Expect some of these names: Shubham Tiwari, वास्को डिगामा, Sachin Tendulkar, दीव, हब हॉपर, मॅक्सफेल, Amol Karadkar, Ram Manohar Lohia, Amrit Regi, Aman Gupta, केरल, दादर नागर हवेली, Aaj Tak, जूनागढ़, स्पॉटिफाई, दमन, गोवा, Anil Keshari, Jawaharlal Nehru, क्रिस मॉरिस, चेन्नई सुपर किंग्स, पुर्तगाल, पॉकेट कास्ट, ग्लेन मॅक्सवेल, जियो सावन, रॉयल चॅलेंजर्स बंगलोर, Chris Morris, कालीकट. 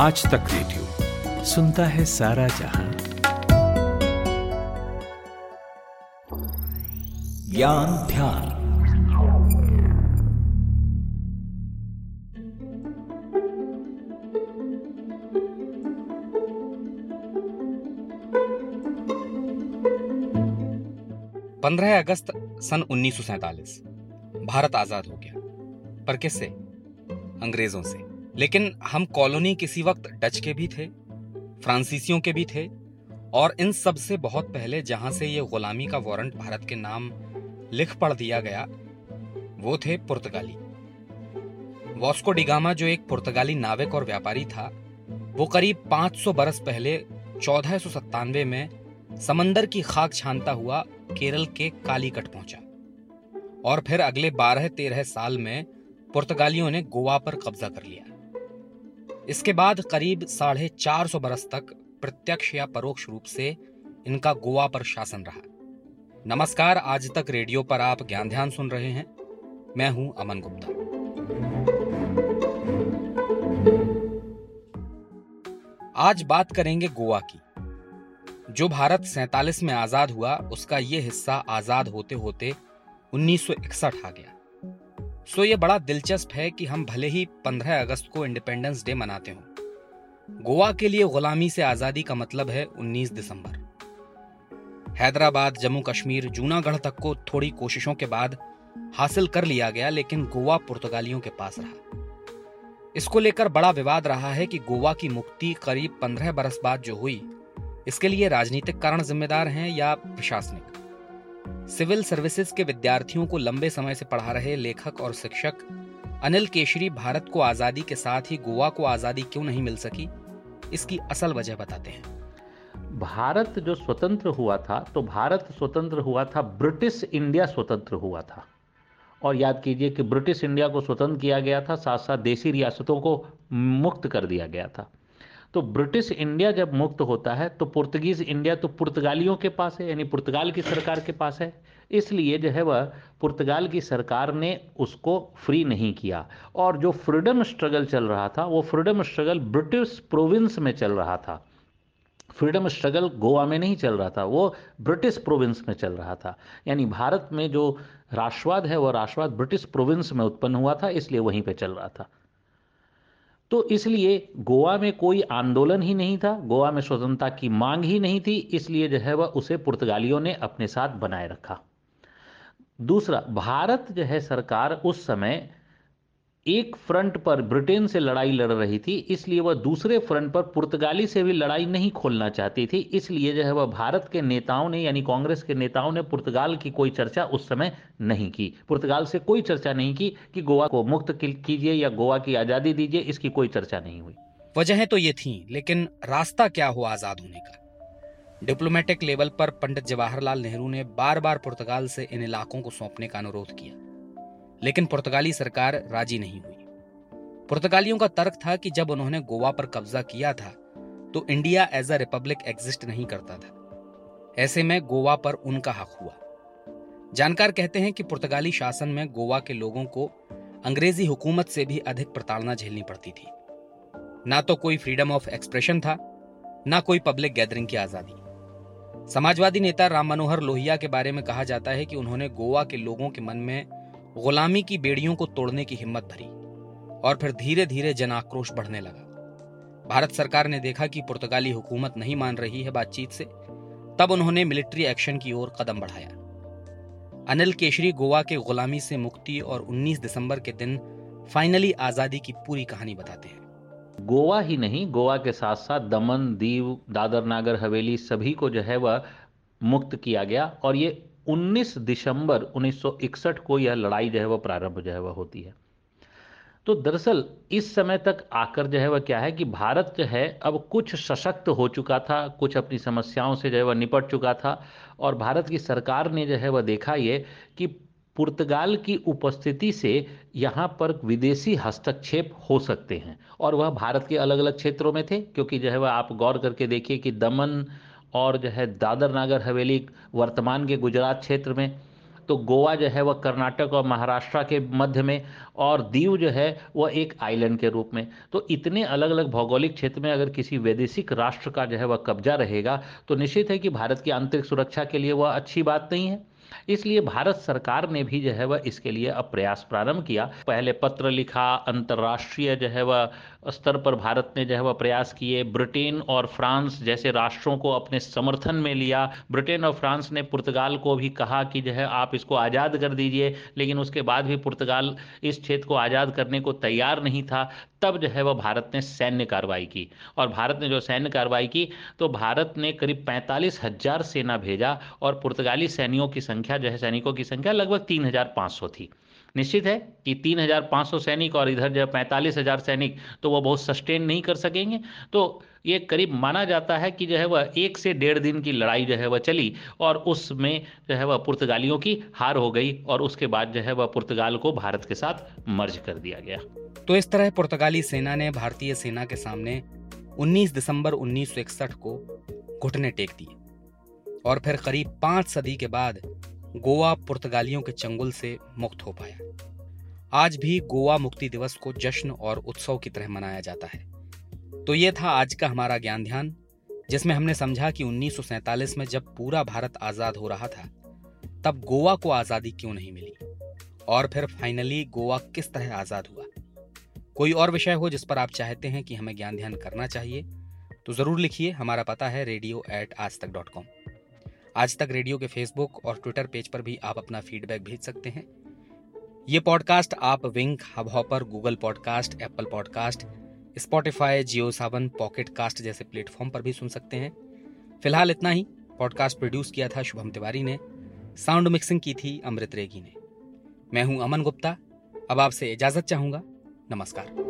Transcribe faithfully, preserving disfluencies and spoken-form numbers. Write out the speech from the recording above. आज तक रेडियो सुनता है सारा जहां। ज्ञान ध्यान। पंद्रह अगस्त सन उन्नीस सौ सैंतालीस भारत आजाद हो गया, पर किससे? अंग्रेजों से। लेकिन हम कॉलोनी किसी वक्त डच के भी थे, फ्रांसीसियों के भी थे, और इन सब से बहुत पहले जहां से ये गुलामी का वारंट भारत के नाम लिख पढ़ दिया गया वो थे पुर्तगाली। वास्को डिगामा जो एक पुर्तगाली नाविक और व्यापारी था, वो करीब पाँच सौ बरस पहले चौदह सौ सत्तानवे में समंदर की खाक छानता हुआ केरल के कालीकट पहुंचा, और फिर अगले बारह तेरह साल में पुर्तगालियों ने गोवा पर कब्जा कर लिया। इसके बाद करीब साढ़े चार सौ बरस तक प्रत्यक्ष या परोक्ष रूप से इनका गोवा पर शासन रहा। नमस्कार, आज तक रेडियो पर आप ज्ञान ध्यान सुन रहे हैं। मैं हूं अमन गुप्ता। आज बात करेंगे गोवा की। जो भारत सैंतालीस में आजाद हुआ, उसका ये हिस्सा आजाद होते होते उन्नीस सौ इकसठ आ गया। सो ये बड़ा दिलचस्प है कि हम भले ही पंद्रह अगस्त को इंडिपेंडेंस डे मनाते हों, गोवा के लिए गुलामी से आजादी का मतलब है उन्नीस दिसंबर। हैदराबाद, जम्मू कश्मीर, जूनागढ़ तक को थोड़ी कोशिशों के बाद हासिल कर लिया गया, लेकिन गोवा पुर्तगालियों के पास रहा। इसको लेकर बड़ा विवाद रहा है कि गोवा की मुक्ति करीब पंद्रह बरस बाद जो हुई, इसके लिए राजनीतिक कारण जिम्मेदार हैं या प्रशासनिक। सिविल सर्विसेज के विद्यार्थियों को लंबे समय से पढ़ा रहे लेखक और शिक्षक अनिल केशरी भारत को आज़ादी के साथ ही गोवा को आज़ादी क्यों नहीं मिल सकी, इसकी असल वजह बताते हैं। भारत जो स्वतंत्र हुआ था, तो भारत स्वतंत्र हुआ था, ब्रिटिश इंडिया स्वतंत्र हुआ था। और याद कीजिए कि ब्रिटिश इंडिया को स्वतंत्र किया गया था, साथ साथ देशी रियासतों को मुक्त कर दिया गया था। तो ब्रिटिश इंडिया जब मुक्त होता है तो पुर्तगीज इंडिया तो पुर्तगालियों के पास है, यानी पुर्तगाल की सरकार के पास है। इसलिए जो है वह पुर्तगाल की सरकार ने उसको फ्री नहीं किया, और जो फ्रीडम स्ट्रगल चल रहा था वो फ्रीडम स्ट्रगल ब्रिटिश प्रोविंस में चल रहा था। फ्रीडम स्ट्रगल गोवा में नहीं चल रहा था, वो ब्रिटिश प्रोविंस में चल रहा था। यानी भारत में जो राष्ट्रवाद है वह राष्ट्रवाद ब्रिटिश प्रोविंस में उत्पन्न हुआ था, इसलिए वहीं पर चल रहा था। तो इसलिए गोवा में कोई आंदोलन ही नहीं था, गोवा में स्वतंत्रता की मांग ही नहीं थी, इसलिए जो है वह उसे पुर्तगालियों ने अपने साथ बनाए रखा। दूसरा, भारत जो है सरकार उस समय एक फ्रंट पर ब्रिटेन से लड़ाई लड़ रही थी, इसलिए वह दूसरे फ्रंट पर पुर्तगाली से भी लड़ाई नहीं खोलना चाहती थी। इसलिए जो है वह भारत के नेताओं ने, यानी कांग्रेस के नेताओं ने पुर्तगाल की कोई चर्चा उस समय नहीं की, पुर्तगाल से कोई चर्चा नहीं की कि गोवा को मुक्त कीजिए या गोवा की आज़ादी दीजिए, इसकी कोई चर्चा नहीं हुई। वजहें तो ये थी, लेकिन रास्ता क्या हुआ आज़ाद होने का? डिप्लोमेटिक लेवल पर पंडित जवाहरलाल नेहरू ने बार बार पुर्तगाल से इन इलाकों को सौंपने का अनुरोध किया, लेकिन पुर्तगाली सरकार राजी नहीं हुई। पुर्तगालियों का तर्क था कि जब उन्होंने गोवा पर कब्जा किया था तो India as a republic exist नहीं करता था, ऐसे में गोवा पर उनका हक हुआ। जानकार कहते हैं कि पुर्तगाली शासन में गोवा के लोगों को अंग्रेजी हुकूमत से भी अधिक प्रताड़ना झेलनी पड़ती थी। ना तो कोई फ्रीडम ऑफ एक्सप्रेशन था, ना कोई पब्लिक गैदरिंग की आज़ादी। समाजवादी नेता राम मनोहर लोहिया के बारे में कहा जाता है कि उन्होंने गोवा के लोगों के मन में गुलामी की बेड़ियों को तोड़ने की हिम्मत भरी, और फिर धीरे धीरे जन आक्रोश बढ़ने लगा। भारत सरकार ने देखा कि पुर्तगाली हुकूमत नहीं मान रही है बातचीत से, तब उन्होंने मिलिट्री एक्शन की ओर कदम बढ़ाया। अनिल केशरी गोवा के गुलामी से मुक्ति और उन्नीस दिसंबर के दिन फाइनली आज़ादी की पूरी कहानी बताते हैं। गोवा ही नहीं, गोवा के साथ साथ दमन, दीव, दादर नागर हवेली सभी को जो है वह मुक्त किया गया, और ये उन्नीस दिसंबर उन्नीस सौ इकसठ को यह लड़ाई जो है वह प्रारंभ जो है वह होती है। तो दरअसल इस समय तक आकर जो है वह क्या है कि भारत जो है अब कुछ सशक्त हो चुका था, कुछ अपनी समस्याओं से जो है वह निपट चुका था, और भारत की सरकार ने जो है वह देखा ये कि पुर्तगाल की उपस्थिति से यहाँ पर विदेशी हस्तक्षेप हो सकते हैं, और वह भारत के अलग अलग क्षेत्रों में थे। क्योंकि जो है वह आप गौर करके देखिए कि दमन और जो है दादर नागर हवेली वर्तमान के गुजरात क्षेत्र में, तो गोवा जो है वह कर्नाटक और महाराष्ट्र के मध्य में, और दीव जो है वह एक आइलैंड के रूप में। तो इतने अलग अलग भौगोलिक क्षेत्र में अगर किसी वैदेशिक राष्ट्र का जो है वह कब्जा रहेगा तो निश्चित है कि भारत की आंतरिक सुरक्षा के लिए वह अच्छी बात नहीं है। इसलिए भारत सरकार ने भी जो है वह इसके लिए अब प्रयास प्रारंभ किया। पहले पत्र लिखा, अंतर्राष्ट्रीय जो है वह स्तर पर भारत ने जो है वह प्रयास किए। ब्रिटेन और फ्रांस जैसे राष्ट्रों को अपने समर्थन में लिया। ब्रिटेन और फ्रांस ने पुर्तगाल को भी कहा कि जो है आप इसको आज़ाद कर दीजिए, लेकिन उसके बाद भी पुर्तगाल इस क्षेत्र को आज़ाद करने को तैयार नहीं था। तब जो है वह भारत ने सैन्य कार्रवाई की, और भारत ने जो सैन्य कार्रवाई की तो भारत ने करीब पैंतालीस हज़ार सेना भेजा और पुर्तगाली सैनिकों की संख्या जो है सैनिकों की संख्या लगभग तीन हज़ार पाँच सौ थी। निश्चित है कि तीन हज़ार पाँच सौ सैनिक और इधर जो पैंतालीस हज़ार सैनिक, तो वो बहुत सस्टेन नहीं कर सकेंगे। तो ये करीब माना जाता है कि जो है वह एक से डेढ़ दिन की लड़ाई जो है वह चली, और उसमें जो है वह पुर्तगालियों की हार हो गई, और उसके बाद जो है वह पुर्तगाल को भारत के साथ मर्ज कर दिया गया। तो इस तरह पुर्तगाली सेना ने भारतीय सेना के सामने उन्नीस दिसंबर उन्नीस सौ इकसठ को घुटने टेक दिए, और फिर करीब पांच सदी के बाद गोवा पुर्तगालियों के चंगुल से मुक्त हो पाया। आज भी गोवा मुक्ति दिवस को जश्न और उत्सव की तरह मनाया जाता है। तो ये था आज का हमारा ज्ञान ध्यान, जिसमें हमने समझा कि उन्नीस सौ सैंतालीस में जब पूरा भारत आज़ाद हो रहा था तब गोवा को आज़ादी क्यों नहीं मिली, और फिर फाइनली गोवा किस तरह आज़ाद हुआ। कोई और विषय हो जिस पर आप चाहते हैं कि हमें ज्ञान ध्यान करना चाहिए तो ज़रूर लिखिए। हमारा पता है रेडियो एट आज तक डॉट कॉम। आज तक रेडियो के फेसबुक और ट्विटर पेज पर भी आप अपना फीडबैक भेज सकते हैं। ये पॉडकास्ट आप Wynk, हब हॉपर, Google podcast, Apple podcast, स्पॉटिफाई, जियो सावन, पॉकेट कास्ट जैसे प्लेटफॉर्म पर भी सुन सकते हैं। फिलहाल इतना ही। पॉडकास्ट प्रोड्यूस किया था शुभम तिवारी ने, साउंड मिक्सिंग की थी अमृत रेगी ने। मैं हूं अमन गुप्ता, अब आपसे इजाज़त चाहूँगा। नमस्कार।